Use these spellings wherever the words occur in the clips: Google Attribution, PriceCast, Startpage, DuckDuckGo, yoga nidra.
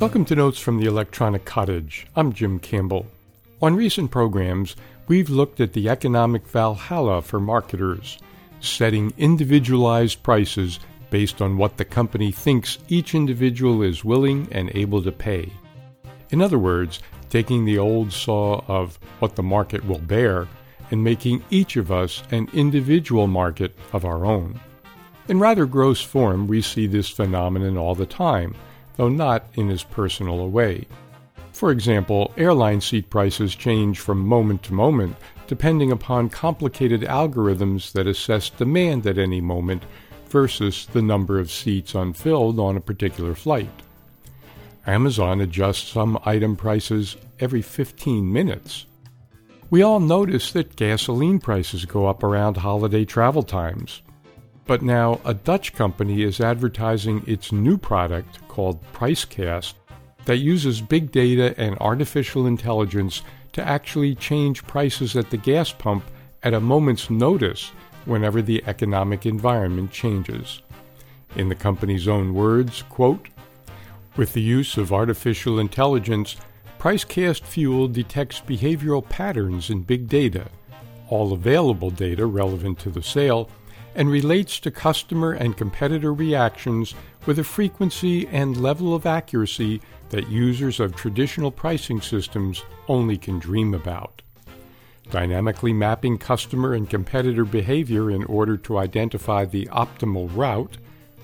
Welcome to Notes from the Electronic Cottage. I'm Jim Campbell. On recent programs, we've looked at the economic Valhalla for marketers, setting individualized prices based on what the company thinks each individual is willing and able to pay. In other words, taking the old saw of what the market will bear and making each of us an individual market of our own. In rather gross form, we see this phenomenon all the time, though not in as personal a way. For example, airline seat prices change from moment to moment, depending upon complicated algorithms that assess demand at any moment versus the number of seats unfilled on a particular flight. Amazon adjusts some item prices every 15 minutes. We all notice that gasoline prices go up around holiday travel times. But now a Dutch company is advertising its new product called PriceCast that uses big data and artificial intelligence to actually change prices at the gas pump at a moment's notice whenever the economic environment changes. In the company's own words, quote, "With the use of artificial intelligence, PriceCast Fuel detects behavioral patterns in big data, all available data relevant to the sale, and relates to customer and competitor reactions with a frequency and level of accuracy that users of traditional pricing systems only can dream about. Dynamically mapping customer and competitor behavior in order to identify the optimal route,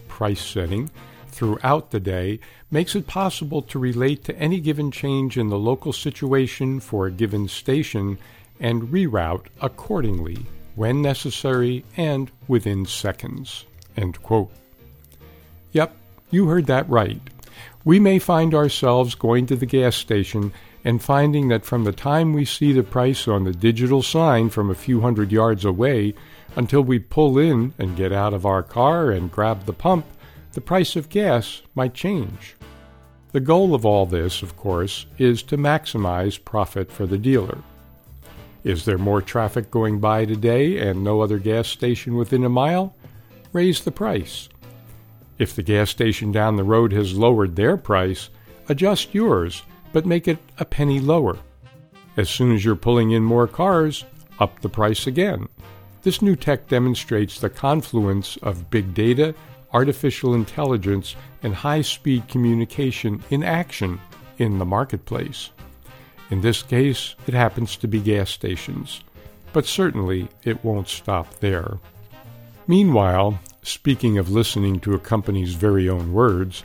price setting, throughout the day makes it possible to relate to any given change in the local situation for a given station and reroute accordingly, when necessary, and within seconds." End quote. Yep, you heard that right. We may find ourselves going to the gas station and finding that from the time we see the price on the digital sign from a few hundred yards away until we pull in and get out of our car and grab the pump, the price of gas might change. The goal of all this, of course, is to maximize profit for the dealer. Is there more traffic going by today and no other gas station within a mile? Raise the price. If the gas station down the road has lowered their price, adjust yours, but make it a penny lower. As soon as you're pulling in more cars, up the price again. This new tech demonstrates the confluence of big data, artificial intelligence, and high-speed communication in action in the marketplace. In this case, it happens to be gas stations, but certainly it won't stop there. Meanwhile, speaking of listening to a company's very own words,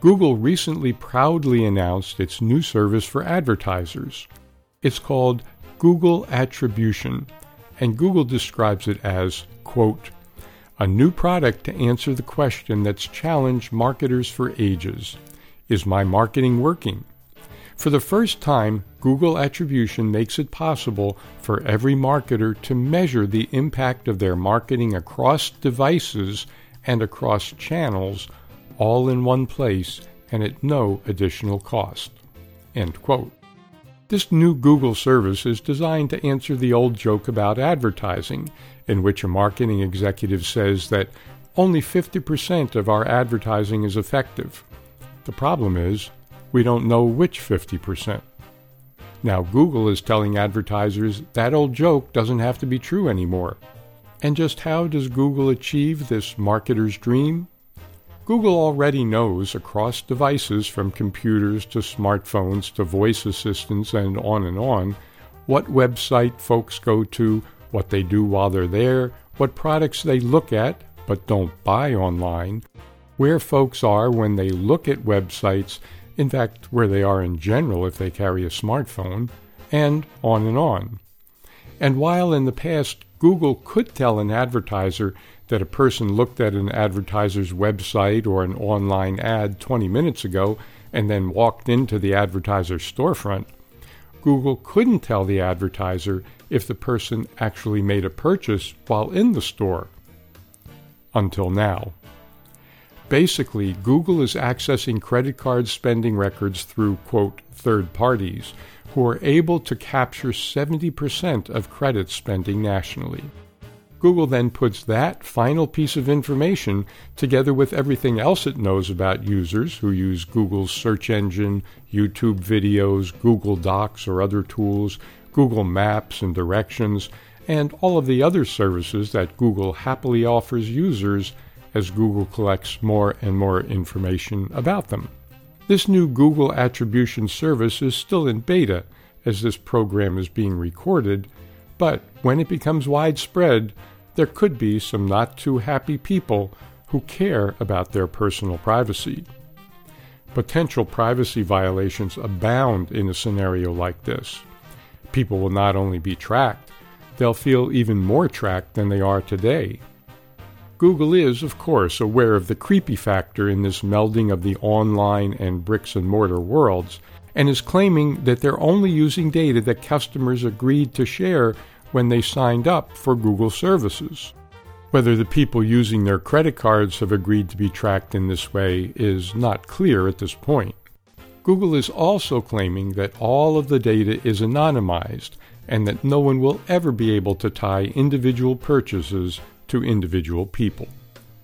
Google recently proudly announced its new service for advertisers. It's called Google Attribution, and Google describes it as, quote, "A new product to answer the question that's challenged marketers for ages. Is my marketing working? For the first time, Google Attribution makes it possible for every marketer to measure the impact of their marketing across devices and across channels, all in one place and at no additional cost." End quote. This new Google service is designed to answer the old joke about advertising, in which a marketing executive says that only 50% of our advertising is effective. The problem is, we don't know which 50%. Now Google is telling advertisers that old joke doesn't have to be true anymore. And just how does Google achieve this marketer's dream? Google already knows across devices from computers to smartphones to voice assistants and on what website folks go to, what they do while they're there, what products they look at but don't buy online, where folks are when they look at websites, in fact, where they are in general if they carry a smartphone, and on and on. And while in the past Google could tell an advertiser that a person looked at an advertiser's website or an online ad 20 minutes ago and then walked into the advertiser's storefront, Google couldn't tell the advertiser if the person actually made a purchase while in the store. Until now. Basically, Google is accessing credit card spending records through, quote, "third parties," who are able to capture 70% of credit spending nationally. Google then puts that final piece of information together with everything else it knows about users who use Google's search engine, YouTube videos, Google Docs or other tools, Google Maps and directions, and all of the other services that Google happily offers users as Google collects more and more information about them. This new Google Attribution service is still in beta as this program is being recorded, but when it becomes widespread, there could be some not too happy people who care about their personal privacy. Potential privacy violations abound in a scenario like this. People will not only be tracked, they'll feel even more tracked than they are today. Google is, of course, aware of the creepy factor in this melding of the online and bricks-and-mortar worlds, and is claiming that they're only using data that customers agreed to share when they signed up for Google services. Whether the people using their credit cards have agreed to be tracked in this way is not clear at this point. Google is also claiming that all of the data is anonymized and that no one will ever be able to tie individual purchases to individual people.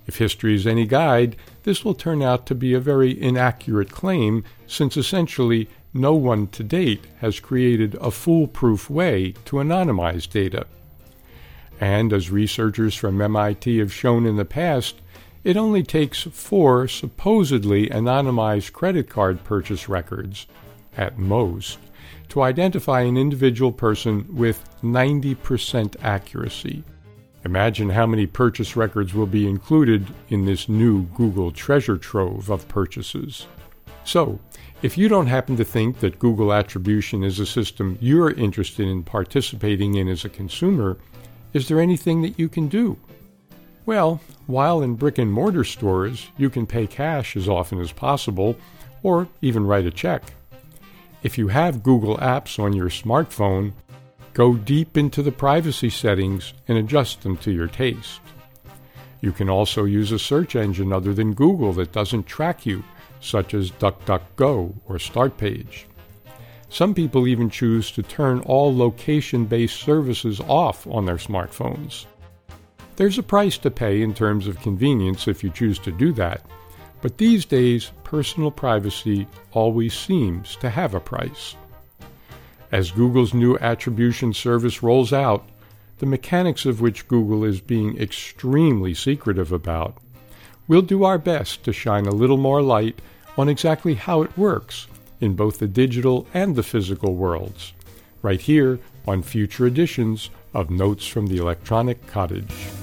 If history is any guide, this will turn out to be a very inaccurate claim, since essentially no one to date has created a foolproof way to anonymize data. And as researchers from MIT have shown in the past, it only takes 4 supposedly anonymized credit card purchase records, at most, to identify an individual person with 90% accuracy. Imagine how many purchase records will be included in this new Google treasure trove of purchases. So, if you don't happen to think that Google Attribution is a system you're interested in participating in as a consumer, is there anything that you can do? Well, while in brick-and-mortar stores, you can pay cash as often as possible, or even write a check. If you have Google Apps on your smartphone, go deep into the privacy settings and adjust them to your taste. You can also use a search engine other than Google that doesn't track you, such as DuckDuckGo or Startpage. Some people even choose to turn all location-based services off on their smartphones. There's a price to pay in terms of convenience if you choose to do that, but these days, personal privacy always seems to have a price. As Google's new attribution service rolls out, the mechanics of which Google is being extremely secretive about, we'll do our best to shine a little more light on exactly how it works in both the digital and the physical worlds, right here on future editions of Notes from the Electronic Cottage.